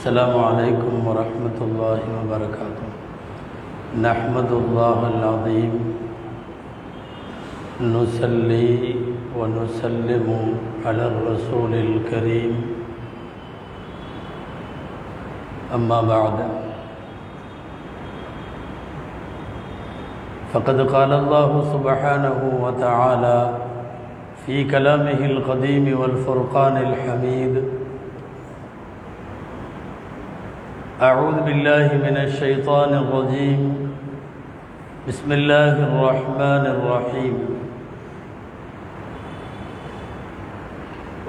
السلام عليكم ورحمة الله وبركاته نحمد الله العظيم نصلي ونسلم على الرسول الكريم أما بعد فقد قال الله سبحانه وتعالى في كلامه القديم والفرقان الحميد أعوذ بالله من الشيطان الرجيم بسم الله الرحمن الرحيم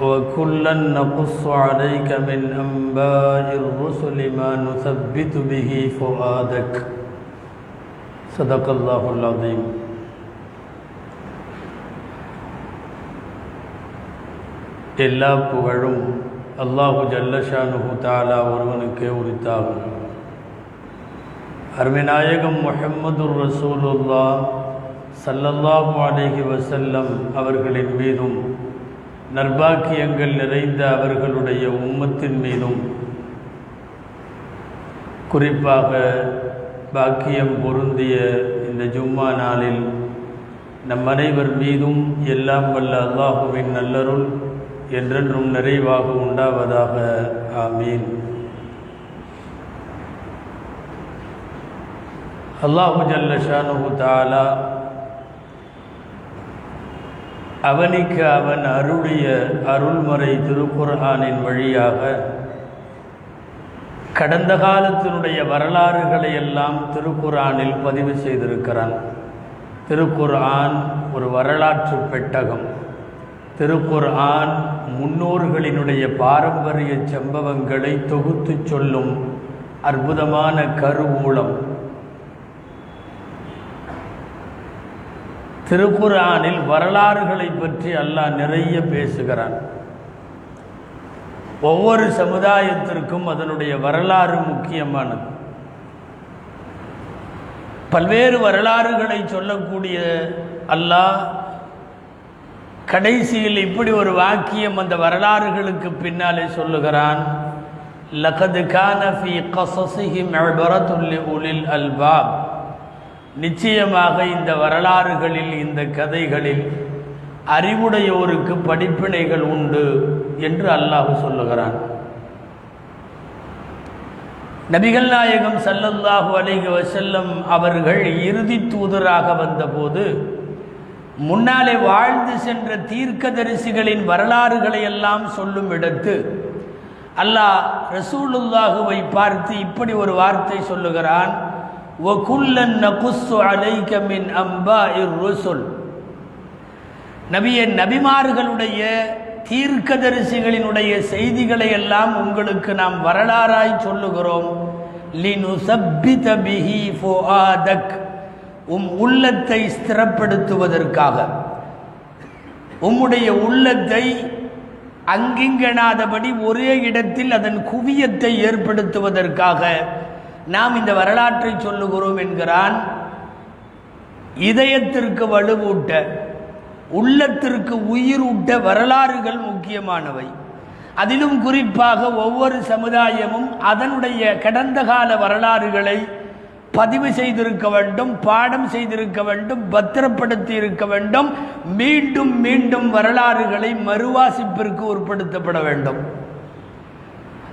وكلا نقص عليك من أنباء الرسل ما نثبت به فؤادك صدق الله العظيم எல்லா புகழும் அல்லாஹு ஜல்லஷானுஹு தஆலா ஒருவனுக்கே உரித்தாகும். அருமைநாயகம் முஹம்மதுர் ரசூலுல்லாஹ் ஸல்லல்லாஹு அலைஹி வஸல்லம் அவர்களின் மீதும் நற்பாக்கியங்கள் நிறைந்த அவர்களுடைய உம்மத்தின் மீதும், குறிப்பாக பாக்கியம் பொருந்திய இந்த ஜும்மா நாளில் நம் அனைவர் மீதும் எல்லாம் வல்ல அல்லாஹுவின் நல்லருள் என்றென்றும் நிறைவாக உண்டாவதாக. ஆமீன். அல்லாஹு ஜல்லஷானுஹு தஆலா அவனுக்கு அவன் அருளிய அருள்முறை திருக்குர்ஆனின் வழியாக கடந்த காலத்தினுடைய வரலாறுகளை எல்லாம் திருக்குர்ஆனில் பதிவு செய்திருக்கிறான். திருக்குர்ஆன் ஒரு வரலாற்று பெட்டகம். திருக்குர்ஆன் முன்னோர்களினுடைய பாரம்பரிய சம்பவங்களை தொகுத்து சொல்லும் அற்புதமான கருவூலம். திருக்குர்ஆனில் வரலாறுகளை பற்றி அல்லாஹ் நிறைய பேசுகிறான். ஒவ்வொரு சமுதாயத்திற்கும் அதனுடைய வரலாறு முக்கியமானது. பல்வேறு வரலாறுகளை சொல்லக்கூடிய அல்லாஹ் கடைசியில் இப்படி ஒரு வாக்கியம் அந்த வரலாறுகளுக்கு பின்னாலே சொல்லுகிறான். லகத் கான ஃபீ கஸஸிஹிம் இபரத்துல் லிஉலில் அல்பாப். நிச்சயமாக இந்த வரலாறுகளில், இந்த கதைகளில் அறிவுடையோருக்கு படிப்பினைகள் உண்டு என்று அல்லாஹ் சொல்லுகிறான். நபிகள் நாயகம் ஸல்லல்லாஹு அலைஹி வஸல்லம் அவர்கள் இறுதி தூதராக வந்தபோது முன்னாலே வாழ்ந்து சென்ற தீர்க்கதரிசிகளின் வரலாறுகளை எல்லாம் சொல்லும் இடத்து அல்லாஹ் ரசூலுல்லாஹுவை பார்த்து இப்படி ஒரு வார்த்தை சொல்லுகிறான். வகுல்லன் நகுஸ்ஸு அலைக மின் அம்பாஇர் ருசுல். நபியே, நபிமார்களுடைய, தீர்க்கதரிசிகளினுடைய செய்திகளை எல்லாம் உங்களுக்கு நாம் வரலாறாய் சொல்லுகிறோம். லினுஸப்பித பிஹி ஃபுஆதக். உம் உள்ளத்தை ஸ்திரப்படுத்துவதற்காக, உம்முடைய உள்ளத்தை அங்கிங்கனாதபடி ஒரே இடத்தில் அதன் குவியத்தை ஏற்படுத்துவதற்காக நாம் இந்த வரலாற்றை சொல்லுகிறோம் என்கிறான். இதயத்திற்கு வலுவூட்ட, உள்ளத்திற்கு உயிரூட்ட வரலாறுகள் முக்கியமானவை. அதிலும் குறிப்பாக ஒவ்வொரு சமுதாயமும் அதனுடைய கடந்த கால வரலாறுகளை பதிவு செய்திருக்க வேண்டும், பாடம் செய்திருக்க வேண்டும், பத்திரப்படுத்தி இருக்க வேண்டும். மீண்டும் மீண்டும் வரலாறுகளை மறுவாசிப்பிற்கு உட்படுத்தப்பட வேண்டும்.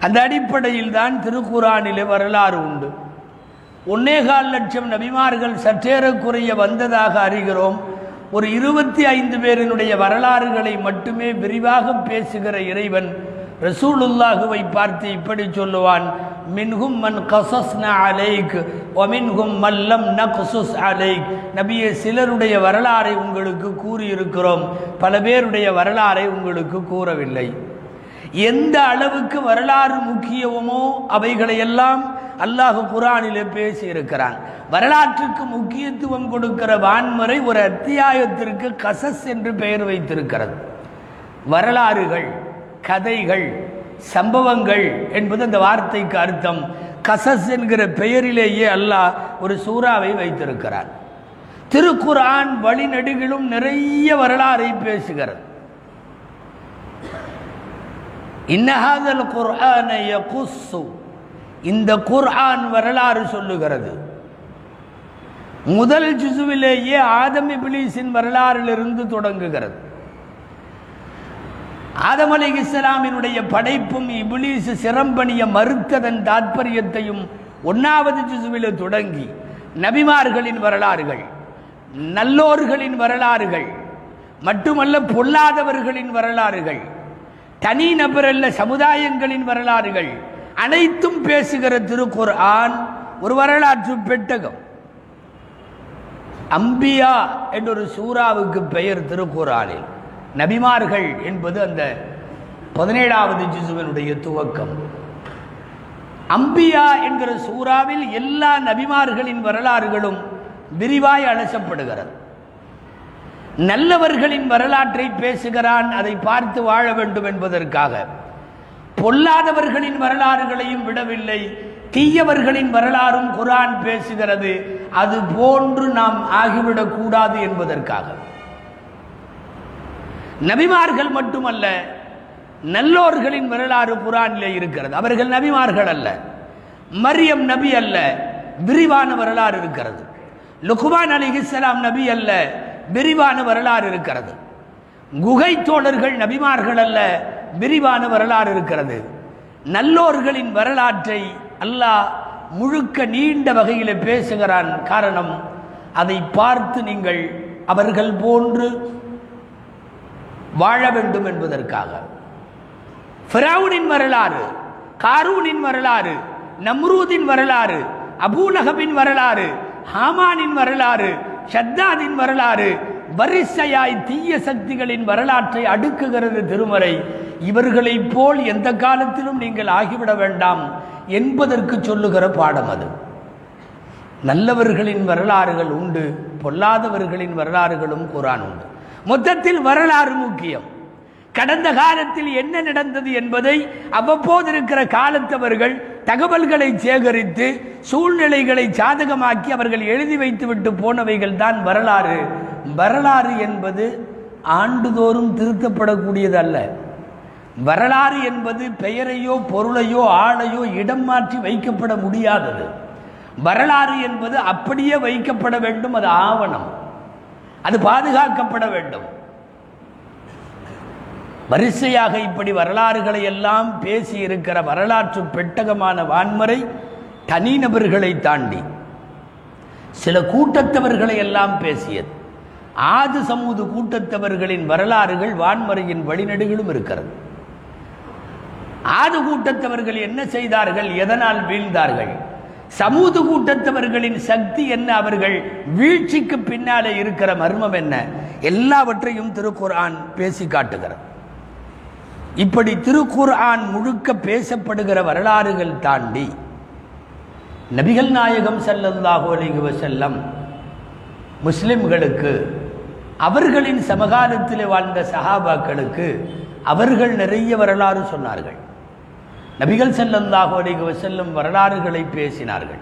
அந்த அடிப்படையில் தான் திருக்குர்ஆனிலே வரலாறு உண்டு. 1.25 லட்சம் நபிமார்கள் சற்றேறக்குறைய வந்ததாக அறிகிறோம். ஒரு 25 பேரினுடைய வரலாறுகளை மட்டுமே விரிவாக பேசுகிற இறைவன் ரசூலுல்லாஹுவை பார்த்து இப்படி சொல்லுவான். மின்ஹும் மன் கஸஸ்னா அலைக் வ மின்ஹும் மன் லம் நக்ஸஸ் அலைக். நபியே, சிலருடைய வரலாறை உங்களுக்கு கூறியிருக்கிறோம், பல பேருடைய வரலாறை உங்களுக்கு கூறவில்லை. எந்த அளவுக்கு வரலாறு முக்கியமோ அவைகளையெல்லாம் அல்லாஹ் குர்ஆனிலே பேசியிருக்கிறான். வரலாற்றுக்கு முக்கியத்துவம் கொடுக்கிற வான்முறை ஒரு அத்தியாயத்திற்கு கசஸ் என்று பெயர் வைத்திருக்கிறது. வரலாறுகள், கதைகள், சம்பவங்கள் என்பது அந்த வார்த்தைக்கு அர்த்தம். கசஸ் என்கிற பெயரிலேயே அல்லாஹ் ஒரு சூறாவை வைத்திருக்கிறார். திருக்குர்ஆன் வழிநெடுகிலும் நிறைய வரலாறை பேசுகிறது. இன்னஹாதல் குர்ஆன யகுஸ்ஸு இந்த குர்ஆன் வரலாறு சொல்லுகிறது. முதல் ஜுசுவிலேயே ஆதம் இப்ளீஸின் வரலாறிலிருந்து தொடங்குகிறது. ஆதம் அலைஹிஸ்ஸலாமினுடைய படைப்பும் இப்ளீஸ் சிரம்பணிய மறுத்ததன் தாற்பயத்தையும் ஒன்றாவது ஜுசுவிலே தொடங்கி நபிமார்களின் வரலாறுகள், நல்லோர்களின் வரலாறுகள் மட்டுமல்ல பொல்லாதவர்களின் வரலாறுகள், தனி நபரல்ல சமுதாயங்களின் வரலாறுகள் அனைத்தும் பேசுகிற திருக்குர்ஆன் ஒரு வரலாற்று பெட்டகம். அம்பியா என்றொரு சூறாவுக்கு பெயர் திருக்குர்ஆனில். நபிமார்கள் என்பது அந்த 17வது ஜுசுவினுடைய துவக்கம். அம்பியா என்கிற சூறாவில் எல்லா நபிமார்களின் வரலாறுகளும் விரிவாய் அலசப்படுகிறது. நல்லவர்களின் வரலாற்றை பேசுகிறான், அதை பார்த்து வாழ வேண்டும் என்பதற்காக. பொல்லாதவர்களின் வரலாறுகளையும் விடவில்லை, தீயவர்களின் வரலாறும் குர்ஆன் பேசுகிறது, அது போன்று நாம் ஆகிவிடக்கூடாது என்பதற்காக. நபிமார்கள் மட்டுமல்ல, நல்லோர்களின் வரலாறு குர்ஆனிலே இருக்கிறது. அவர்கள் நபிமார்கள் அல்ல, மரியம் நபி அல்ல, விரிவான வரலாறு இருக்கிறது. லுக்மான் அலைஹிஸ்ஸலாம் நபி அல்ல, விரிவான வரலாறு இருக்கிறது. குகை தோழர்கள் நபிமார்கள் அல்ல, விரிவான வரலாறு இருக்கிறது. நல்லோர்களின் வரலாற்றை அல்லாஹ் முழுக்க நீண்ட வகையில் பேசுகிறான். காரணம், அதை பார்த்து நீங்கள் அவர்கள் போன்று வாழ வேண்டும் என்பதற்காக. ஃபிரவுனின் வரலாறு, காரூனின் வரலாறு, நம்ரூதின் வரலாறு, அபூலஹபின் வரலாறு, ஹாமானின் வரலாறு, ஷத்தாதின் வரலாறு, வரிசையாய் தீய சக்திகளின் வரலாற்றை அடுக்குகிறது திருமறை. இவர்களைப் போல் எந்த காலத்திலும் நீங்கள் ஆகிவிட வேண்டாம் என்பதற்கு சொல்லுகிற பாடம் அது. நல்லவர்களின் வரலாறுகள் உண்டு, பொல்லாதவர்களின் வரலாறுகளும் குர்ஆன் உண்டு. மொத்தத்தில் வரலாறு முக்கியம். கடந்த காலத்தில் என்ன நடந்தது என்பதை அவ்வப்போது இருக்கிற காலத்தவர்கள் தகவல்களை சேகரித்து சூழ்நிலைகளை சாதகமாக்கி அவர்கள் எழுதி வைத்துவிட்டு போனவைகள் தான் வரலாறு. வரலாறு என்பது ஆண்டுதோறும் திருத்தப்படக்கூடியது அல்ல. வரலாறு என்பது பெயரையோ பொருளையோ ஆளையோ இடம் மாற்றி வைக்கப்பட முடியாதது. வரலாறு என்பது அப்படியே வைக்கப்பட வேண்டும். அது ஆவணம், அது பாதுகாக்கப்பட வேண்டும். வரிசையாக இப்படி வரலாறுகளை எல்லாம் பேசி இருக்கிற வரலாற்று பெட்டகமான வான்மறை தனி நபர்களை தாண்டி சில கூட்டத்தவர்களை எல்லாம் பேசியது. ஆது சமூது கூட்டத்தவர்களின் வரலாறுகள் வான்மறையின் வழிநடுகளும் இருக்கிறது. ஆது கூட்டத்தவர்கள் என்ன செய்தார்கள், எதனால் வீழ்ந்தார்கள், சமூது கூட்டத்தவர்களின் சக்தி என்ன, அவர்கள் வீழ்ச்சிக்கு பின்னாலே இருக்கிற மர்மம் என்ன, எல்லாவற்றையும் திருக்குர்ஆன் பேசி காட்டுகிறது. இப்படி திருக்குர்ஆன் முழுக்க பேசப்படுகிற வரலாறுகள் தாண்டி நபிகள் நாயகம் ஸல்லல்லாஹு அலைஹி வஸல்லம் முஸ்லிம்களுக்கு, அவர்களின் சமகாலத்தில் வாழ்ந்த சஹாபாக்களுக்கு அவர்கள் நிறைய வரலாறு சொன்னார்கள். நபிகள் ஸல்லல்லாஹு அலைஹி வஸல்லம் வரலாறுகளை பேசினார்கள்.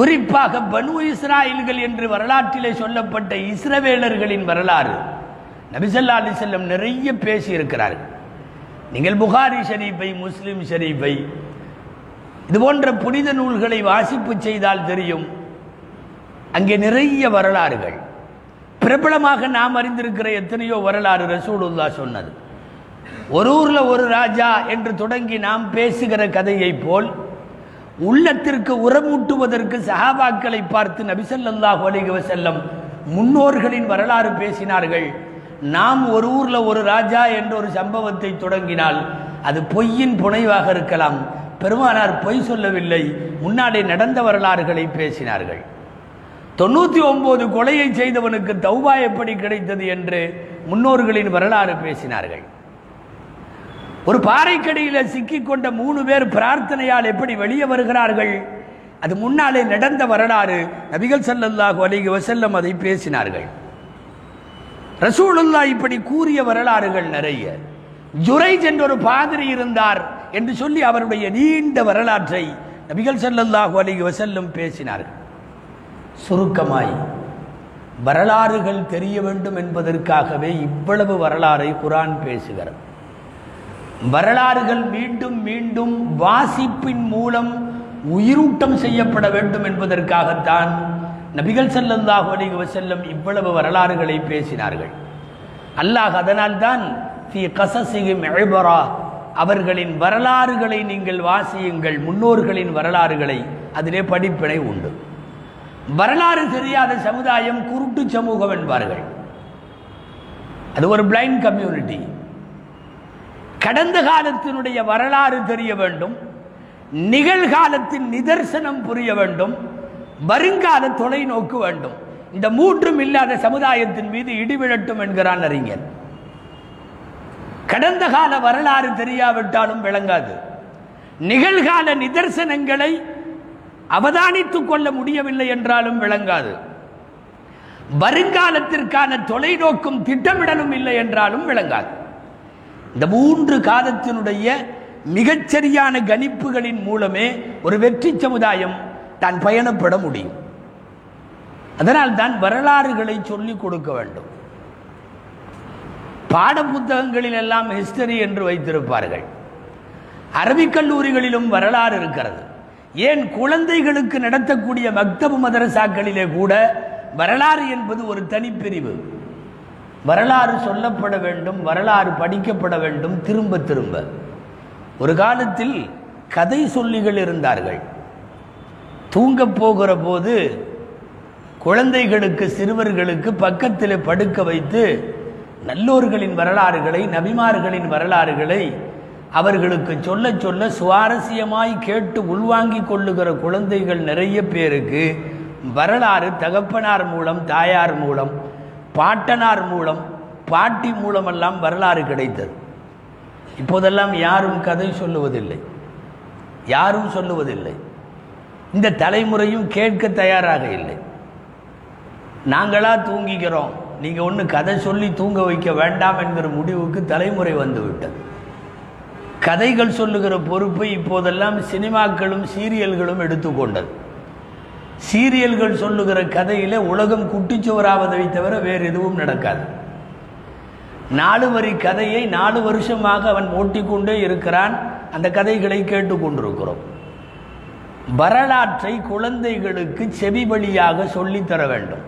குறிப்பாக பனு இஸ்ராயில்கள் என்று வரலாற்றிலே சொல்லப்பட்ட இஸ்ரவேலர்களின் வரலாறு நபி ஸல்லல்லாஹு அலைஹி வஸல்லம் நிறைய பேசியிருக்கிறார்கள். நீங்கள் புகாரி ஷரீஃபை, முஸ்லிம் ஷரீஃபை, இது போன்ற புனித நூல்களை வாசிப்பு செய்தால் தெரியும், அங்கே நிறைய வரலாறுகள். பிரபலமாக நாம் அறிந்திருக்கிற எத்தனையோ வரலாறு ரசூலுல்லாஹ் சொன்னது. ஒரு ஊரில் ஒரு ராஜா என்று தொடங்கி நாம் பேசுகிற கதையை போல் உள்ளத்திற்கு உரமூட்டுவதற்கு சஹாபாக்களை பார்த்து நபி ஸல்லல்லாஹு அலைஹி வஸல்லம் முன்னோர்களின் வரலாறு பேசினார்கள். நாம் ஒரு ஊரில் ஒரு ராஜா என்ற ஒரு சம்பவத்தை தொடங்கினால் அது பொய்யின் புனைவாக இருக்கலாம். பெருமானார் பொய் சொல்லவில்லை, முன்னாடி நடந்த வரலாறுகளை பேசினார்கள். 99 கொலையை செய்தவனுக்கு தௌபா எப்படி கிடைத்தது என்று முன்னோர்களின் வரலாறு பேசினார்கள். ஒரு பாறைக்கடியில் சிக்கிக்கொண்ட 3 பேர் பிரார்த்தனையால் எப்படி வெளியே வருகிறார்கள், அது முன்னாலே நடந்த வரலாறு. நபிகள் ஸல்லல்லாஹு அலைஹி வஸல்லம் அதை பேசினார்கள். ரசூலுல்லாஹ் இப்படி கூறிய வரலாறுகள் நிறைய. ஜுரைஜ் என்ற ஒரு பாதிரி இருந்தார் என்று சொல்லி அவருடைய நீண்ட வரலாற்றை நபிகள் ஸல்லல்லாஹு அலைஹி வஸல்லம் பேசினார்கள். சுருக்கமாய் வரலாறுகள் தெரிய வேண்டும் என்பதற்காகவே இவ்வளவு வரலாறை குர்ஆன் பேசுகிறது. வரலாறுகள் மீண்டும் மீண்டும் வாசிப்பின் மூலம் உயிரூட்டம் செய்யப்பட வேண்டும் என்பதற்காகத்தான் நபிகள் ஸல்லல்லாஹு அலைஹி வஸல்லம் இவ்வளவு வரலாறுகளை பேசினார்கள். அல்லாஹ் அதனால்தான் ஃபீ கஸஸிஹிம் இபரா, அவர்களின் வரலாறுகளை நீங்கள் வாசியுங்கள், முன்னோர்களின் வரலாறுகளை, அதிலே படிப்பினை உண்டு. வரலாறு தெரியாத சமுதாயம் குருட்டு சமூகம் என்பார்கள். அது ஒரு பிளைண்ட் கம்யூனிட்டி. கடந்த காலத்தினுடைய வரலாறு தெரிய வேண்டும், நிகழ்காலத்தின் நிதர்சனம் புரிய வேண்டும், வருங்கால தொலை நோக்கு வேண்டும். இந்த மூன்றும் இல்லாத சமுதாயத்தின் மீது இடிவிழட்டும் என்கிறான் அறிஞர். கடந்த கால வரலாறு தெரியாவிட்டாலும் விளங்காது, நிகழ்கால நிதர்சனங்களை அவதானித்துக் கொள்ள முடியவில்லை என்றாலும் விளங்காது, வருங்காலத்திற்கான தொலைநோக்கும் திட்டமிடலும் இல்லை என்றாலும் விளங்காது. இந்த மூன்று காலத்தினுடைய மிகச்சரியான கணிப்புகளின் மூலமே ஒரு வெற்றி சமுதாயம் தான் பயணப்பட முடியும். அதனால் தான் வரலாறுகளை சொல்லிக் கொடுக்க வேண்டும். பாட புத்தகங்களில் எல்லாம் ஹிஸ்டரி என்று வைத்திருப்பார்கள். அரபிக் கல்லூரிகளிலும் வரலாறு இருக்கிறது. ஏன் குழந்தைகளுக்கு நடத்தக்கூடிய மக்தபு மதரசாக்களிலே கூட வரலாறு என்பது ஒரு தனிப்பிரிவு. வரலாறு சொல்லப்பட வேண்டும், வரலாறு படிக்கப்பட வேண்டும் திரும்ப திரும்ப. ஒரு காலத்தில் கதை சொல்லிகள் இருந்தார்கள். தூங்கப் போகிற போது குழந்தைகளுக்கு சிறுவர்களுக்கு பக்கத்தில் படுக்க வைத்து நல்லோர்களின் வரலாறுகளை, நபிமார்களின் வரலாறுகளை அவர்களுக்கு சொல்ல சொல்ல சுவாரஸ்யமாய் கேட்டு உள்வாங்கி கொள்ளுகிற குழந்தைகள் நிறைய பேருக்கு வரலாறு தகப்பனார் மூலம், தாயார் மூலம், பாட்டனார் மூலம், பாட்டி மூலமெல்லாம் வரலாறு கிடைத்தது. இப்போதெல்லாம் யாரும் கதை சொல்லுவதில்லை, யாரும் சொல்லுவதில்லை. இந்த தலைமுறையும் கேட்க தயாராக இல்லை. நாங்களாக தூங்கிக்கிறோம், நீங்கள் ஒன்று கதை சொல்லி தூங்க வைக்க வேண்டாம் என்கிற முடிவுக்கு தலைமுறை வந்துவிட்டது. கதைகள் சொல்லுகிற பொறுப்பை இப்போதெல்லாம் சினிமாக்களும் சீரியல்களும் எடுத்துக்கொண்டது. சீரியல்கள் சொல்லுகிற கதையிலே உலகம் குட்டிச்சுவராவதை தவிர வேறு எதுவும் நடக்காது. 4 வரி கதையை 4 வருஷமாக அவன் ஓட்டிக்கொண்டே இருக்கிறான். அந்த கதைகளை கேட்டுக்கொண்டிருக்கிறோம். வரலாற்றை குழந்தைகளுக்கு செவி வழியாக சொல்லித்தர வேண்டும்.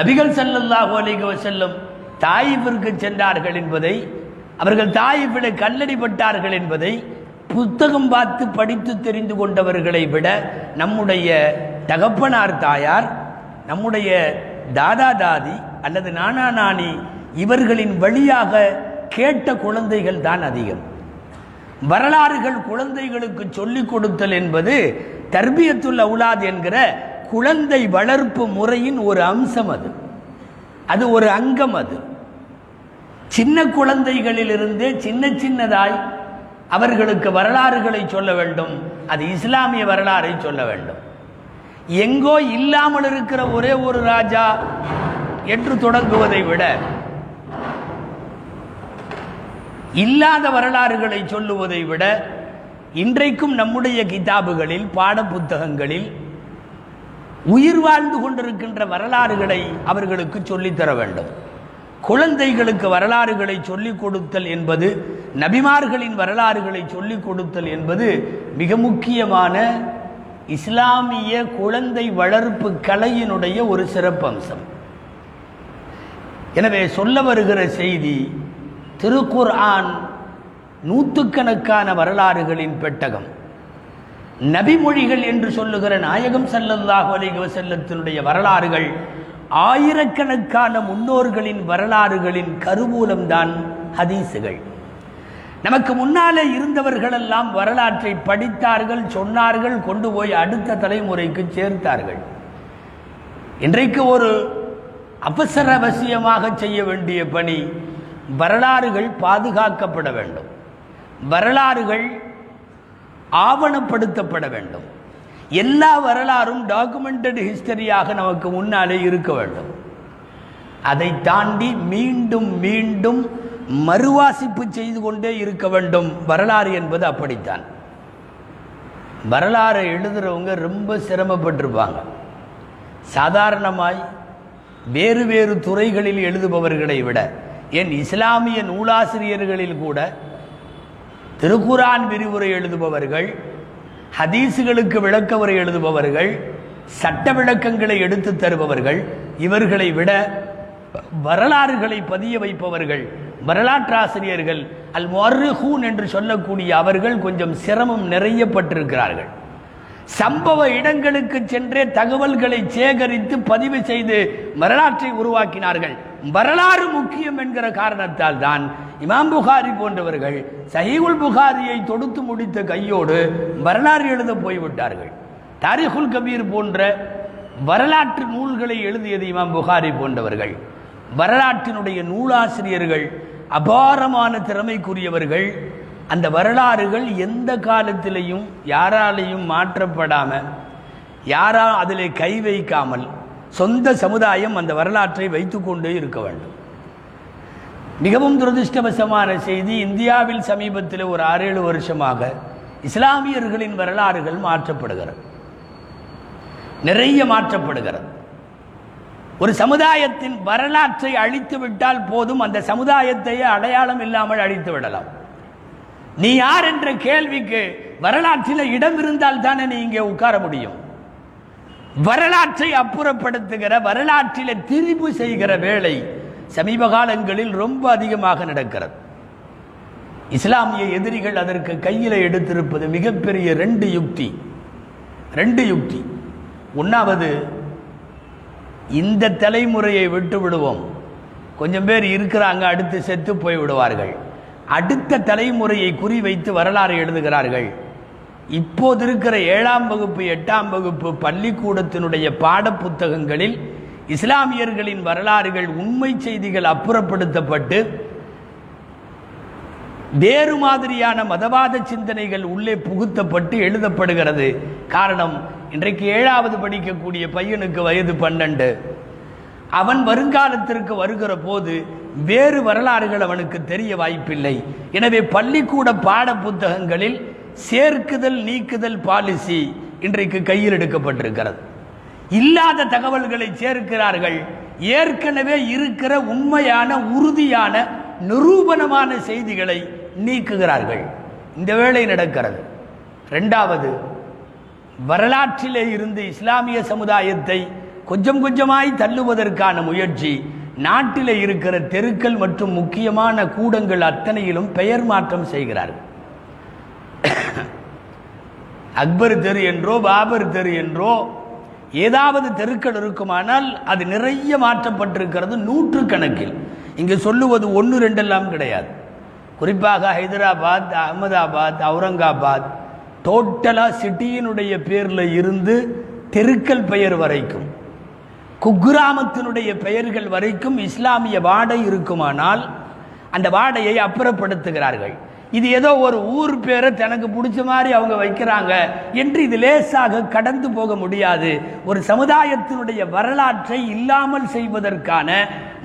நபிகள் ஸல்லல்லாஹு அலைஹி வஸல்லம் தாயிஃபிற்கு சென்றார்கள் என்பதை, அவர்கள் தாயிஃபிலே கல்லடிபட்டார்கள் என்பதை புத்தகம் பார்த்து படித்து தெரிந்து கொண்டவர்களை விட நம்முடைய தகப்பனார், தாயார், நம்முடைய தாதா தாதி அல்லது நானா நானி இவர்களின் வழியாக கேட்ட குழந்தைகள் தான் அதிகம். வரலாறுகள் குழந்தைகளுக்கு சொல்லிக் கொடுத்தல் என்பது தர்பியத்துல் அவுலாத் என்கிற குழந்தை வளர்ப்பு முறையின் ஒரு அம்சம். அது அது ஒரு அங்கம். அது சின்ன குழந்தைகளிலிருந்து சின்ன சின்னதாய் அவர்களுக்கு வரலாறுகளை சொல்ல வேண்டும். அது இஸ்லாமிய வரலாறை சொல்ல வேண்டும். எங்கோ இல்லாமல் இருக்கிற ஒரே ஒரு ராஜா என்று தொடங்குவதை விட இல்லாத வரலாறுகளை சொல்லுவதை விட இன்றைக்கும் நம்முடைய கிதாபுகளில், பாடப்புத்தகங்களில் உயிர் வாழ்ந்து கொண்டிருக்கின்ற வரலாறுகளை அவர்களுக்கு சொல்லித்தர வேண்டும். குழந்தைகளுக்கு வரலாறுகளை சொல்லிக் கொடுத்தல் என்பது, நபிமார்களின் வரலாறுகளை சொல்லிக் கொடுத்தல் என்பது மிக முக்கியமான இஸ்லாமிய குழந்தை வளர்ப்பு கலையினுடைய ஒரு சிறப்பம்சம். எனவே சொல்ல வருகிற செய்தி, திருக்குர்ஆன் நூற்றுக்கணக்கான வரலாறுகளின் பெட்டகம். நபிமொழிகள் என்று சொல்லுகிற நாயகம் ஸல்லல்லாஹு அலைஹி வஸல்லத்தினுடைய வரலாறுகள் ஆயிரக்கணக்கான முன்னோர்களின் வரலாறுகளின் கருவூலம்தான் ஹதீஸுகள். நமக்கு முன்னாலே இருந்தவர்களெல்லாம் வரலாற்றை படித்தார்கள், சொன்னார்கள், கொண்டு போய் அடுத்த தலைமுறைக்கு சேர்த்தார்கள். இன்றைக்கு ஒரு அவசர அவசியமாக செய்ய வேண்டிய பணி, வரலாறுகள் பாதுகாக்கப்பட வேண்டும், வரலாறுகள் ஆவணப்படுத்தப்பட வேண்டும். எல்லா வரலாறும் டாக்குமெண்டட் ஹிஸ்டரியாக நமக்கு முன்னாலே இருக்க வேண்டும். அதை தாண்டி மீண்டும் மீண்டும் மறுவாசிப்பு செய்து கொண்டே இருக்க வேண்டும். வரலாறு என்பது அப்படித்தான். வரலாறு எழுதுகிறவங்க ரொம்ப சிரமப்பட்டிருப்பாங்க. சாதாரணமாய் வேறு வேறு துறைகளில் எழுதுபவர்களை விட, ஏன் இஸ்லாமிய நூலாசிரியர்களில் கூட திருக்குரான் விரிவுரை எழுதுபவர்கள், ஹதீஸுகளுக்கு விளக்க உரை எழுதுபவர்கள், சட்ட விளக்கங்களை எடுத்து தருபவர்கள், இவர்களை விட வரலாறுகளை பதிய வைப்பவர்கள், வரலாற்றாசிரியர்கள், அல் முஅர்ரிஹூன் என்று சொல்லக்கூடிய அவர்கள் கொஞ்சம் சிரமம் நிறைய பட்டிருக்கிறார்கள். சம்பவ இடங்களுக்கு சென்றே தகவல்களை சேகரித்து பதிவு செய்து வரலாற்றை உருவாக்கினார்கள். வரலாறு முக்கியம் என்கிற காரணத்தால் தான் இமாம் புகாரி போன்றவர்கள் சஹீஹுல் புகாரியை தொடுத்து முடித்த கையோடு வரலாறு எழுத போய்விட்டார்கள். தாரிகுல் கபீர் போன்ற வரலாற்று நூல்களை எழுதியது இமாம் புகாரி போன்றவர்கள். வரலாற்றினுடைய நூலாசிரியர்கள் அபாரமான திறமைக்குரியவர்கள். அந்த வரலாறுகள் எந்த காலத்திலையும் யாராலையும் மாற்றப்படாமல், யாரால் அதில் கை வைக்காமல் சொந்த சமுதாயம் அந்த வரலாற்றை வைத்து கொண்டே இருக்க வேண்டும். மிகவும் துரதிருஷ்டவசமான செய்தி, இந்தியாவில் சமீபத்தில் ஒரு 6-7 வருஷமாக இஸ்லாமியர்களின் வரலாறுகள் மாற்றப்படுகிறது, நிறைய மாற்றப்படுகிறது. ஒரு சமுதாயத்தின் வரலாற்றை அழித்து விட்டால் போதும், அந்த சமுதாயத்தையே அடையாளம் இல்லாமல் அழித்து விடலாம். நீ யார் என்ற கேள்விக்கு வரலாற்றில் இடம் இருந்தால் தானே நீ இங்கே உட்கார முடியும். வரலாற்றை அப்புறப்படுத்துகிற, வரலாற்றில் திரிவு செய்கிற வேலை சமீப காலங்களில் ரொம்ப அதிகமாக நடக்கிறது. இஸ்லாமிய எதிரிகள் அதற்கு கையில் எடுத்திருப்பது மிகப்பெரிய ரெண்டு யுக்தி. ஒன்றாவது, இந்த தலைமுறையை விட்டு விடுவோம், கொஞ்சம் பேர் இருக்கிறாங்க, அடுத்து செத்து போய்விடுவார்கள், அடுத்த தலைமுறையை குறிவைத்து வரலாறு எழுதுகிறார்கள். இப்போது இருக்கிற 7ஆம் வகுப்பு 8ஆம் வகுப்பு பள்ளிக்கூடத்தினுடைய பாடப்புத்தகங்களில் இஸ்லாமியர்களின் வரலாறுகள், உண்மை செய்திகள் அப்புறப்படுத்தப்பட்டு வேறு மாதிரியான மதவாத சிந்தனைகள் உள்ளே புகுத்தப்பட்டு எழுதப்படுகிறது. காரணம், இன்றைக்கு 7ஆவது படிக்கக்கூடிய பையனுக்கு வயது 12, அவன் வருங்காலத்திற்கு வருகிற போது வேறு வரலாறுகள் அவனுக்கு தெரிய வாய்ப்பில்லை. எனவே பள்ளிக்கூட பாட புத்தகங்களில் சேர்க்குதல் நீக்குதல் பாலிசி இன்றைக்கு கையில் எடுக்கப்பட்டிருக்கிறது. இல்லாத தகவல்களை சேர்க்கிறார்கள், ஏற்கனவே இருக்கிற உண்மையான உறுதியான நிரூபணமான செய்திகளை நீக்குகிறார்கள். இந்த வேளை நடக்கிறது. ரெண்டாவது, வரலாற்றிலே இருந்து இஸ்லாமிய சமுதாயத்தை கொஞ்சம் கொஞ்சமாய் தள்ளுவதற்கான முயற்சி. நாட்டில் இருக்கிற தெருக்கள் மற்றும் முக்கியமான கூடங்கள் அத்தனையிலும் பெயர் மாற்றம் செய்கிறார்கள். அக்பர் தெரு என்றோ பாபர் தெரு என்றோ ஏதாவது தெருக்கள் இருக்குமானால் அது நிறைய மாற்றப்பட்டிருக்கிறது, 100 கணக்கில். இங்கு சொல்லுவது 1-2 கிடையாது. குறிப்பாக ஹைதராபாத், அகமதாபாத், அவுரங்காபாத், டோட்டலா சிட்டியினுடைய பேரில் இருந்து தெருக்கள் பெயர் வரைக்கும், குக்கிராமத்தினுடைய பெயர்கள் வரைக்கும் இஸ்லாமிய வாடை இருக்குமானால் அந்த வாடையை அப்புறப்படுத்துகிறார்கள். இது ஏதோ ஒரு ஊர் பேரை தனக்கு பிடிச்ச மாதிரி அவங்க வைக்கிறாங்க என்று இது லேசாக கடந்து போக முடியாது. ஒரு சமுதாயத்தினுடைய வரலாற்றை இல்லாமல் செய்வதற்கான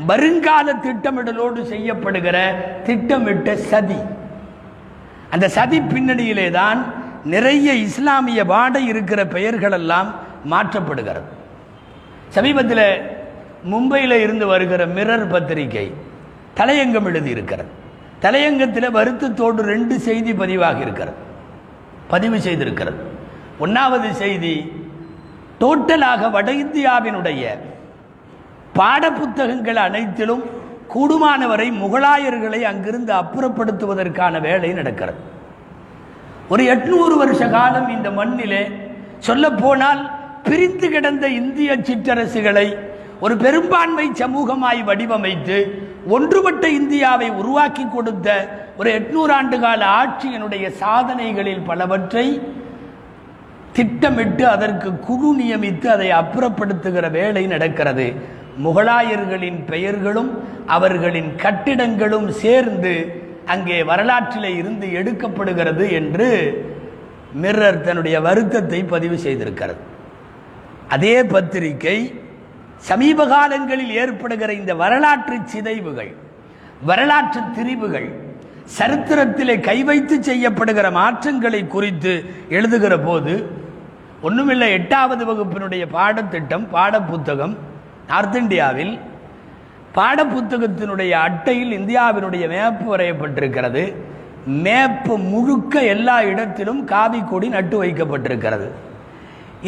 வருங்கால திட்டமிடலோடு செய்யப்படுகிற திட்டமிட்ட சதி. அந்த சதி பின்னணியிலே தான் நிறைய இஸ்லாமிய வாடை இருக்கிற பெயர்களெல்லாம் மாற்றப்படுகிறது. சமீபத்தில் மும்பையில் இருந்து வருகிற மிரர் பத்திரிகை தலையங்கம் எழுதியிருக்கிறது. தலையங்கத்தில் வருத்தத்தோடு 2 செய்தி பதிவு செய்திருக்கிறது. 1வது செய்தி, டோட்டலாக வட இந்தியாவினுடைய பாடப்புத்தகங்கள் அனைத்திலும் கூடுமானவரை முகலாயர்களை அங்கிருந்து அப்புறப்படுத்துவதற்கான வேலை நடக்கிறது. ஒரு 800 வருஷ காலம் இந்த மண்ணிலே சொல்லப்போனால் பிரிந்து கிடந்த இந்திய சிற்றரசுகளை ஒரு பெரும்பான்மை சமூகமாய் வடிவமைத்து ஒன்றுபட்ட இந்தியாவை உருவாக்கி கொடுத்த ஒரு 800 ஆண்டு கால ஆட்சியினுடைய சாதனைகளில் பலவற்றை திட்டமிட்டு அதற்கு குழு நியமித்து அதை அப்புறப்படுத்துகிற வேலை நடக்கிறது. முகலாயர்களின் பெயர்களும் அவர்களின் கட்டிடங்களும் சேர்ந்து அங்கே வரலாற்றிலே இருந்து எடுக்கப்படுகிறது என்று மிரர் தன்னுடைய வருத்தத்தை பதிவு செய்திருக்கிறது. அதே பத்திரிகை சமீப காலங்களில் ஏற்படுகிற இந்த வரலாற்று சிதைவுகள், வரலாற்று திரிவுகள், சரித்திரத்திலே கை வைத்து செய்யப்படுகிற மாற்றங்களை குறித்து எழுதுகிற போது, ஒன்றுமில்லை, 8வது வகுப்பினுடைய பாடத்திட்டம், பாடப்புத்தகம், நார்த் இந்தியாவில் பாடப்புத்தகத்தினுடைய அட்டையில் இந்தியாவினுடைய மேப்பு வரையப்பட்டிருக்கிறது. மேப்பு முழுக்க எல்லா இடத்திலும் காவி கொடி நட்டு வைக்கப்பட்டிருக்கிறது.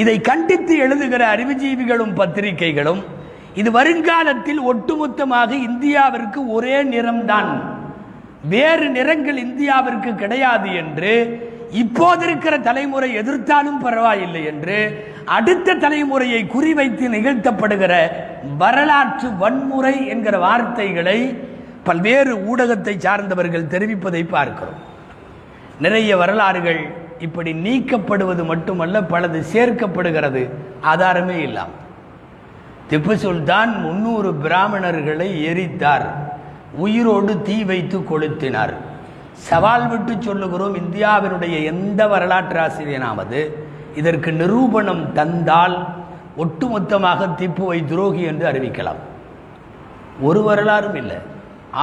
இதை கண்டித்து எழுதுகிற அறிவுஜீவிகளும் பத்திரிகைகளும் இது வருங்காலத்தில் ஒட்டுமொத்தமாக இந்தியாவிற்கு ஒரே நிறம்தான், வேறு நிறங்கள் இந்தியாவிற்கு கிடையாது என்று இப்போதிருக்கிற தலைமுறை எதிர்த்தாலும் பரவாயில்லை என்று அடுத்த தலைமுறையை குறிவைத்து நிகழ்த்தப்படுகிற வரலாற்று வன்முறை என்கிற வார்த்தைகளை பல்வேறு ஊடகத்தை சார்ந்தவர்கள் தெரிவிப்பதை பார்க்கிறோம். நிறைய வரலாறுகள் இப்படி நீக்கப்படுவது மட்டுமல்ல, பலது சேர்க்கப்படுகிறது ஆதாரமே இல்லாமல். திப்பு சுல்தான் 300 பிராமணர்களை எரித்தார், உயிரோடு தீ வைத்து கொளுத்தினார். சவால் விட்டு சொல்லுகிறோம், இந்தியாவினுடைய எந்த வரலாற்று ஆசிரியனாவது இதற்கு நிரூபணம் தந்தால் ஒட்டுமொத்தமாக திப்புவை துரோகி என்று அறிவிக்கலாம். ஒரு வரலாறும் இல்லை,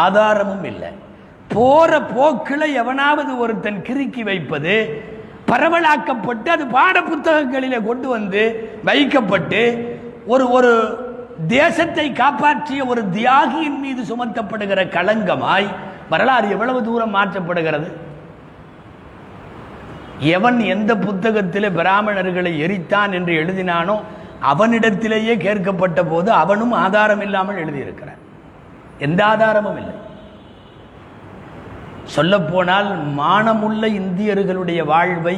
ஆதாரமும் இல்லை. போற போக்கில் எவனாவது ஒருத்தன் கிறுக்கி வைப்பது பரவலாக்கப்பட்டு அது பாட புத்தகங்களிலே கொண்டு வந்து வைக்கப்பட்டு ஒரு ஒரு தேசத்தை காப்பாற்றிய ஒரு தியாகியின் மீது சுமத்தப்படுகிற களங்கமாய் வரலாறு எவ்வளவு தூரம் மாற்றப்படுகிறது. எவன் எந்த புத்தகத்திலே பிராமணர்களை எரித்தான் என்று எழுதினானோ அவனிடத்திலேயே கேட்கப்பட்ட போது அவனும் ஆதாரம் இல்லாமல் எழுதியிருக்கிறான். எந்த ஆதாரமும் இல்லை. சொல்லப்போனால் மானமுள்ள இந்தியர்களுடைய வாழ்வை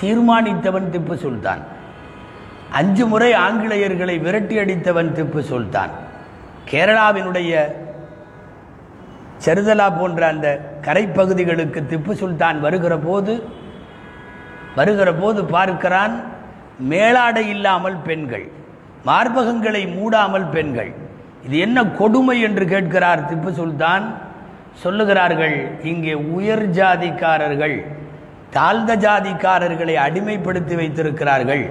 தீர்மானித்தவன் திப்பு சுல்தான். 5 முறை ஆங்கிலேயர்களை விரட்டி அடித்தவன் திப்பு சுல்தான். கேரளாவினுடைய செருதலா போன்ற அந்த கரைப்பகுதிகளுக்கு திப்பு சுல்தான் வருகிற போது பார்க்கிறான், மேலாடை இல்லாமல் பெண்கள், மார்பகங்களை மூடாமல் பெண்கள், இது என்ன கொடுமை என்று கேட்கிறார் திப்பு சுல்தான். சொல்லுகிறார்கள், இங்கே உயர் ஜாதிக்காரர்கள் தாழ்ந்த ஜாதிக்காரர்களை அடிமைப்படுத்தி வைத்திருக்கிறார்கள்,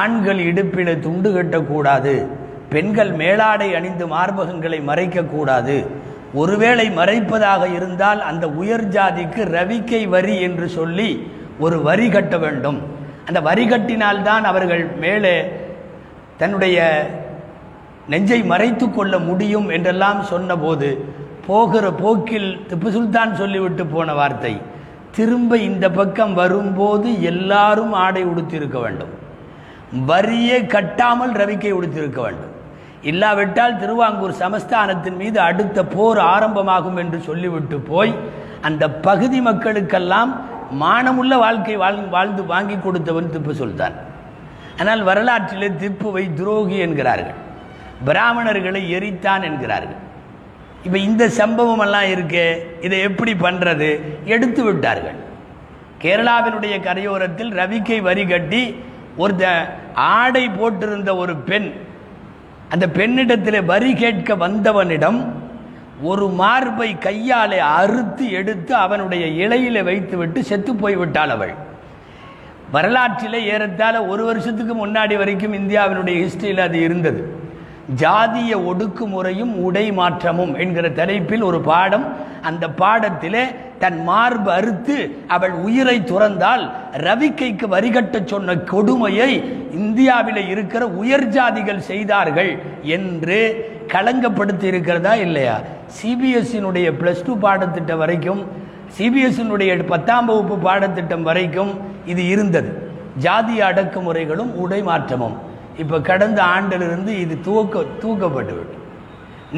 ஆண்கள் இடுப்பிட துண்டு கட்டக்கூடாது, பெண்கள் மேலாடை அணிந்து மார்பகங்களை மறைக்கக்கூடாது, ஒருவேளை மறைப்பதாக இருந்தால் அந்த உயர் ஜாதிக்கு ரவிக்கை வரி என்று சொல்லி ஒரு வரி கட்ட வேண்டும், அந்த வரி கட்டினால்தான் அவர்கள் மேலே தன்னுடைய நெஞ்சை மறைத்து கொள்ள முடியும் என்றெல்லாம் சொன்னபோது போகிற போக்கில் திப்பு சுல்தான் சொல்லிவிட்டு போன வார்த்தை, திரும்ப இந்த பக்கம் வரும்போது எல்லாரும் ஆடை உடுத்திருக்க வேண்டும், வரியை கட்டாமல் ரவிக்கை உடுத்திருக்க வேண்டும், இல்லாவிட்டால் திருவாங்கூர் சமஸ்தானத்தின் மீது அடுத்த போர் ஆரம்பமாகும் என்று சொல்லிவிட்டு போய் அந்த பகுதி மக்களுக்கெல்லாம் மானமுள்ள வாழ்க்கை வாழ்ந்து வாங்கி கொடுத்தவன் திப்பு சுல்தான். ஆனால் வரலாற்றிலே திப்புவை துரோகி என்கிறார்கள், பிராமணர்களை எரித்தான் என்கிறார்கள். இப்போ இந்த சம்பவம் எல்லாம் இருக்கே, இதை எப்படி பண்ணுறது? எடுத்து விட்டார்கள். கேரளாவினுடைய கரையோரத்தில் ரவிக்கை வரி கட்டி ஒரு ஆடை போட்டிருந்த ஒரு பெண், அந்த பெண்ணிடத்தில் வரி கேட்க வந்தவனிடம் ஒரு மார்பை கையாலே அறுத்து எடுத்து அவனுடைய இலையில வைத்து விட்டு செத்து போய்விட்டாள் அவள். வரலாற்றிலே ஏறத்தாழ 1 வருஷத்துக்கு முன்னாடி வரைக்கும் இந்தியாவினுடைய ஹிஸ்டரியில் அது இருந்தது. ஜாதிய ஒடுக்குமுறையும் உடை மாற்றமும் என்கிற தலைப்பில் ஒரு பாடம். அந்த பாடத்திலே தன் மார்பு அறுத்து அவள் உயிரை துறந்தால் ரவிக்கைக்கு வரிகட்ட சொன்ன கொடுமையை இந்தியாவில் இருக்கிற உயர் ஜாதிகள் செய்தார்கள் என்று களங்கப்படுத்தி இருக்கிறதா இல்லையா? சிபிஎஸ்சியினுடைய +2 பாடத்திட்டம் வரைக்கும், சிபிஎஸ்சியினுடைய 10ஆம் வகுப்பு பாடத்திட்டம் வரைக்கும் இது இருந்தது, ஜாதிய அடக்குமுறைகளும் உடை மாற்றமும். இப்போ கடந்த ஆண்டிலிருந்து இது தூக்கப்பட்டு விட்டு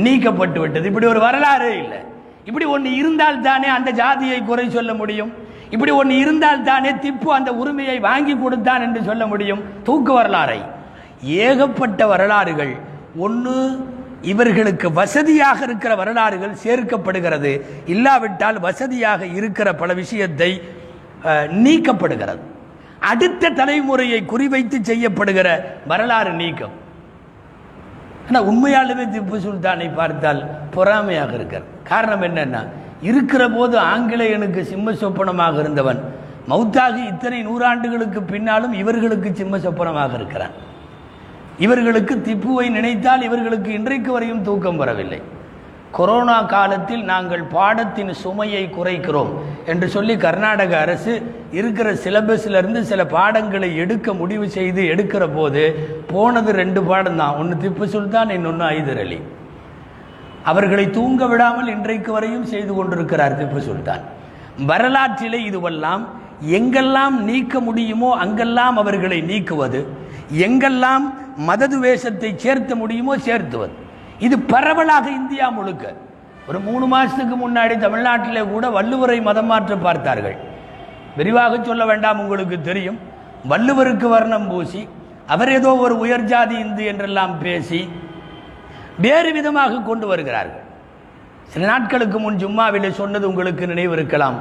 நீக்கப்பட்டு விட்டது. இப்படி ஒரு வரலாறே இல்லை. இப்படி ஒன்று இருந்தால் தானே அந்த ஜாதியை குறை சொல்ல முடியும், இப்படி ஒன்று இருந்தால் தானே திப்பு அந்த உரிமையை வாங்கி கொடுத்தான் என்று சொல்ல முடியும். தூக்கு வரலாறை ஏகப்பட்ட வரலாறுகள் ஒன்று இவர்களுக்கு வசதியாக இருக்கிற வரலாறுகள் சேர்க்கப்படுகிறது, இல்லாவிட்டால் வசதியாக இருக்கிற பல விஷயத்தை நீக்கப்படுகிறது. அடுத்த தலைமுறையை குறிவைத்து செய்யப்படுகிற வரலாறு நீக்கம். ஆனால் உண்மையாலுமே திப்பு சுல்தானை பார்த்தால் பொறாமையாக இருக்கிறது. காரணம் என்னன்னா, இருக்கிற போது ஆங்கிலேயனுக்கு சிம்ம சொப்பனமாக இருந்தவன் மௌத்தாகி இத்தனை 100 ஆண்டுகளுக்கு பின்னாலும் இவர்களுக்கு சிம்ம சொப்பனமாக இருக்கிறான். இவர்களுக்கு திப்புவை நினைத்தால் இவர்களுக்கு இன்றைக்கு வரையும் தூக்கம் வரவில்லை. கொரோனா காலத்தில் நாங்கள் பாடத்தின் சுமையை குறைக்கிறோம் என்று சொல்லி கர்நாடக அரசு இருக்கிற சிலபஸிலிருந்து சில பாடங்களை எடுக்க முடிவு செய்து எடுக்கிற போது போனது 2 பாடம் தான், ஒன்று திப்பு சுல்தான், இன்னொன்று ஹைதர் அலி. அவர்களை தூங்க விடாமல் இன்றைக்கு வரையும் செய்து கொண்டிருக்கிறார் திப்பு சுல்தான். வரலாற்றிலே இதுவெல்லாம் எங்கெல்லாம் நீக்க முடியுமோ அங்கெல்லாம் அவர்களை நீக்குவது, எங்கெல்லாம் மததுவேஷத்தை சேர்த்த முடியுமோ சேர்த்துவது. இது பரவலாக இந்தியா முழுக்க. ஒரு 3 மாதத்துக்கு முன்னாடி தமிழ்நாட்டிலே கூட வள்ளுவரை மதம் மாற்ற பார்த்தார்கள். விரிவாக சொல்ல வேண்டாம், உங்களுக்கு தெரியும். வள்ளுவருக்கு வர்ணம் பூசி அவர் ஏதோ ஒரு உயர்ஜாதி இந்து என்றெல்லாம் பேசி வேறு விதமாக கொண்டு வருகிறார்கள். சில நாட்களுக்கு முன் ஜும்மாவிலே சொன்னது உங்களுக்கு நினைவிருக்கலாம்.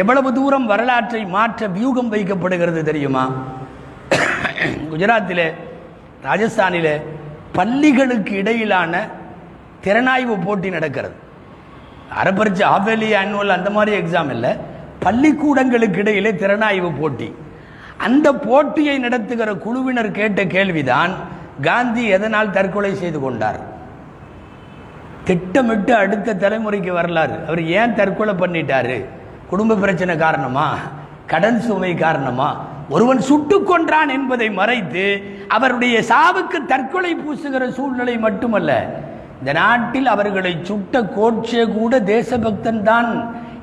எவ்வளவு தூரம் வரலாற்றை மாற்ற வியூகம் வைக்கப்படுகிறது தெரியுமா? குஜராத்திலே, ராஜஸ்தானிலே பள்ளிகளுக்கு இடையிலான திறனாய்வு போட்டி நடக்கிறது. அரபரிச்சு ஹாஃபேலி ஆனுவல் அந்த மாதிரி எக்ஸாம் இல்லை, பள்ளிக்கூடங்களுக்கு இடையிலே திறனாய்வு போட்டி. அந்த போட்டியை நடத்துகிற குழுவினர் கேட்ட கேள்விதான், காந்தி எதனால் தற்கொலை செய்து கொண்டார்? திட்டமிட்டு அடுத்த தலைமுறைக்கு வரலாறு. அவர் ஏன் தற்கொலை பண்ணிட்டாரு? குடும்ப பிரச்சனை காரணமா, கடன் சுமை காரணமா? ஒருவன் சுட்டு கொன்றான் என்பதை மறைத்து அவருடைய சாவுக்கு தற்கொலை பூசுகிற சூழ்நிலை மட்டுமல்ல, இந்த நாட்டில் அவர்களை சுட்ட கோட்சே கூட தேசபக்தன் தான்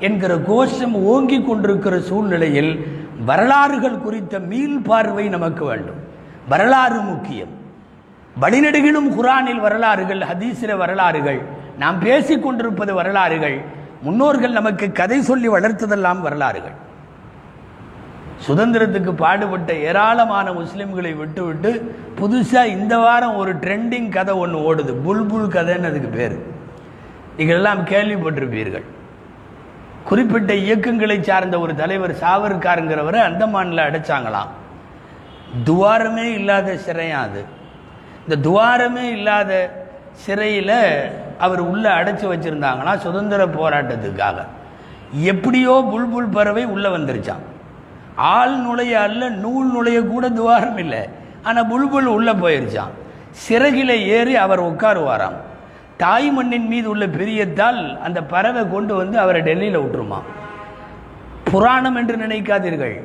என்கிற கோஷம் ஓங்கி கொண்டிருக்கிற சூழ்நிலையில் வரலாறுகள் குறித்த மீள் பார்வை நமக்கு வேண்டும். வரலாறு முக்கியம். வழிநெடுகிலும் குரானில் வரலாறுகள், ஹதீஸில் வரலாறுகள், நாம் பேசிக்கொண்டிருப்பது வரலாறுகள், முன்னோர்கள் நமக்கு கதை சொல்லி வளர்த்ததெல்லாம் வரலாறுகள். சுதந்திரத்துக்கு பாடுபட்ட ஏராளமான முஸ்லீம்களை விட்டுவிட்டு புதுசாக இந்த வாரம் ஒரு ட்ரெண்டிங் கதை ஒன்று ஓடுது, புல்புல் கதைன்னு அதுக்கு பேர். நீங்களெல்லாம் கேள்விப்பட்டிருப்பீர்கள். குறிப்பிட்ட இயக்கங்களை சார்ந்த ஒரு தலைவர் சாவர்காருங்கிறவரை அந்தமானில் அடைச்சாங்களாம். துவாரமே இல்லாத சிறையா அது. இந்த துவாரமே இல்லாத சிறையில் அவர் உள்ளே அடைச்சி வச்சுருந்தாங்கன்னா சுதந்திர போராட்டத்துக்காக. எப்படியோ புல்புல் பறவை உள்ளே வந்துருச்சான். ஆள் நுழைய அல்ல, நூல் நுழைய கூட துவாரம் இல்லை, ஆனால் புல்புல் உள்ளே போயிருச்சான். சிறகில ஏறி அவர் உட்காருவாராம். தாய் மண்ணின் மீது உள்ள பிரியத்தால் அந்த பறவை கொண்டு வந்து அவரை டெல்லியில் விட்டுருமா. புராணம் என்று நினைக்காதீர்கள்,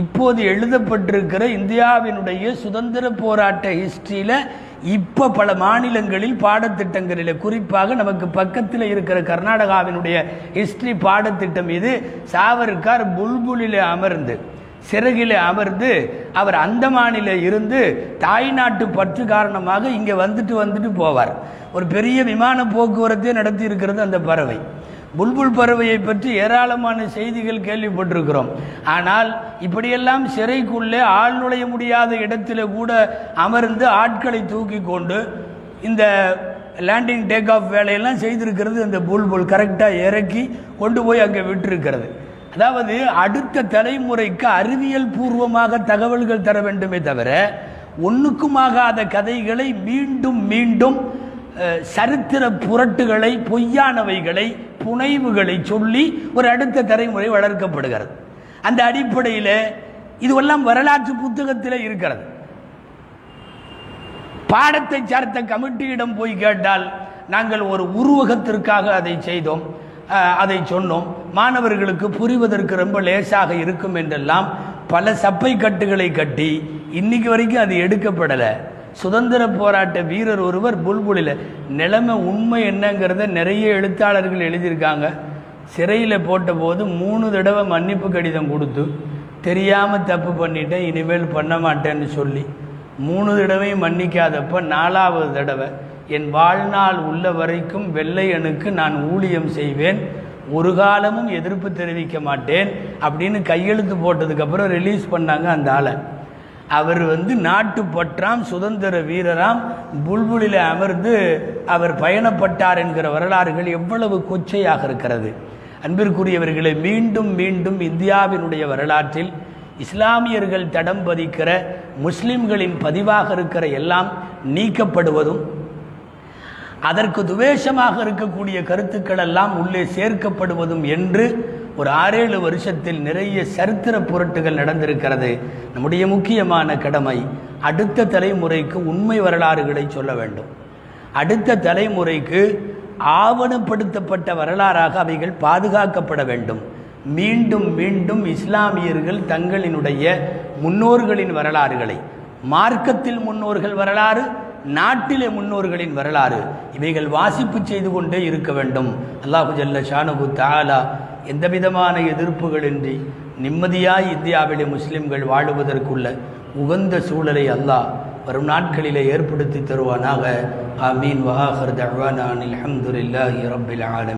இப்போது எழுதப்பட்டிருக்கிற இந்தியாவினுடைய சுதந்திர போராட்ட ஹிஸ்டரியில் இப்போ பல மாநிலங்களில் பாடத்திட்டங்களில், குறிப்பாக நமக்கு பக்கத்தில் இருக்கிற கர்நாடகாவினுடைய ஹிஸ்டரி பாடத்திட்டம் இது. சாவர்கார் புல்புலில் அமர்ந்து, சிறகில் அமர்ந்து, அவர் அந்தமானில் இருந்து தாய்நாட்டு பற்று காரணமாக இங்கே வந்துட்டு போவார். ஒரு பெரிய விமான போக்குவரத்தையே நடத்தி இருக்கிறது அந்த பறவை. புல்புல் பறவையை பற்றி ஏராளமான செய்திகள் கேள்விப்பட்டிருக்கிறோம். ஆனால் இப்படியெல்லாம் சிறைக்குள்ளே ஆள் நுழைய முடியாத இடத்துல கூட அமர்ந்து ஆட்களை தூக்கி கொண்டு இந்த லேண்டிங் டேக் ஆஃப் வேலையெல்லாம் செய்திருக்கிறது அந்த புல்புல். கரெக்டாக இறக்கி கொண்டு போய் அங்கே விட்டுருக்கிறது. அதாவது அடுத்த தலைமுறைக்கு அறிவியல் பூர்வமாக தகவல்கள் தர வேண்டுமே தவிர ஒன்றுக்குமாகாத கதைகளை மீண்டும் மீண்டும், சரித்திர புரட்டுகளை, பொய்யானவைகளை, புனைவுகளை சொல்லி ஒரு அடுத்த தலைமுறை வளர்க்கப்படுகிறது. அந்த அடிப்படையில் இதுவெல்லாம் வரலாற்று புத்தகத்தில் இருக்கிறது. பாடத்தை சார்ந்த கமிட்டியிடம் போய் கேட்டால் நாங்கள் ஒரு உருவகத்திற்காக அதை செய்தோம், அதை சொன்னோம், மாணவர்களுக்கு புரிவதற்கு ரொம்ப லேசாக இருக்கும் என்றெல்லாம் பல சப்பை கட்டுகளை கட்டி இன்னைக்கு வரைக்கும் அது எடுக்கப்படலை. சுதந்திர போராட்ட வீரர் ஒருவர் புல்புலில் நிலைமை உண்மை என்னங்கிறத நிறைய எழுத்தாளர்கள் எழுதியிருக்காங்க. சிறையில் போட்டபோது 3 தடவை மன்னிப்பு கடிதம் கொடுத்து தெரியாமல் தப்பு பண்ணிட்டேன், இனிமேல் பண்ண மாட்டேன்னு சொல்லி 3 தடவையும் மன்னிக்காதப்ப 4வது தடவை என் வாழ்நாள் உள்ள வரைக்கும் வெள்ளையனுக்கு நான் ஊழியம் செய்வேன், ஒரு காலமும் எதிர்ப்பு தெரிவிக்க மாட்டேன் அப்படின்னு கையெழுத்து போட்டதுக்கப்புறம் ரிலீஸ் பண்ணாங்க அந்த ஆளை. அவர் வந்து நாட்டுப்பற்றாம், சுதந்திர வீரராம், புல்புலில் அமர்ந்து அவர் பயணப்பட்டார் என்கிற வரலாறுகள் எவ்வளவு கொச்சையாக இருக்கிறது. அன்பிற்குரியவர்களை, மீண்டும் மீண்டும் இந்தியாவினுடைய வரலாற்றில் இஸ்லாமியர்கள் தடம் பதிக்கிற, முஸ்லிம்களின் பதிவாக இருக்கிற எல்லாம் நீக்கப்படுவதும், அதற்கு துவேஷமாக இருக்கக்கூடிய கருத்துக்கள் எல்லாம் உள்ளே சேர்க்கப்படுவதும் என்று ஒரு 6-7 வருஷத்தில் நிறைய சரித்திர புரட்டுகள் நடந்திருக்கிறது. நம்முடைய முக்கியமான கடமை அடுத்த தலைமுறைக்கு உண்மை வரலாறுகளை சொல்ல வேண்டும். அடுத்த தலைமுறைக்கு ஆவணப்படுத்தப்பட்ட வரலாறாக அவைகள் பாதுகாக்கப்பட வேண்டும். மீண்டும் மீண்டும் இஸ்லாமியர்கள் தங்களினுடைய முன்னோர்களின் வரலாறுகளை, மார்க்கத்தில் முன்னோர்கள் வரலாறு, நாட்டிலே முன்னோர்களின் வரலாறு இவைகள் வாசிப்பு செய்து கொண்டே இருக்க வேண்டும். அல்லாஹு ஜல்ல ஷானுஹு தஆலா எந்த விதமான எதிர்ப்புகளின்றி நிம்மதியாய் இந்தியாவிலே முஸ்லிம்கள் வாழுவதற்குள்ள உகந்த சூழலை அல்லாஹ் வரும் நாட்களிலே ஏற்படுத்தி தருவானாக. ஆமீன். வஆஹிரு தஅவானா அல்ஹம்துலில்லாஹி ரப்பில் ஆலமீன்.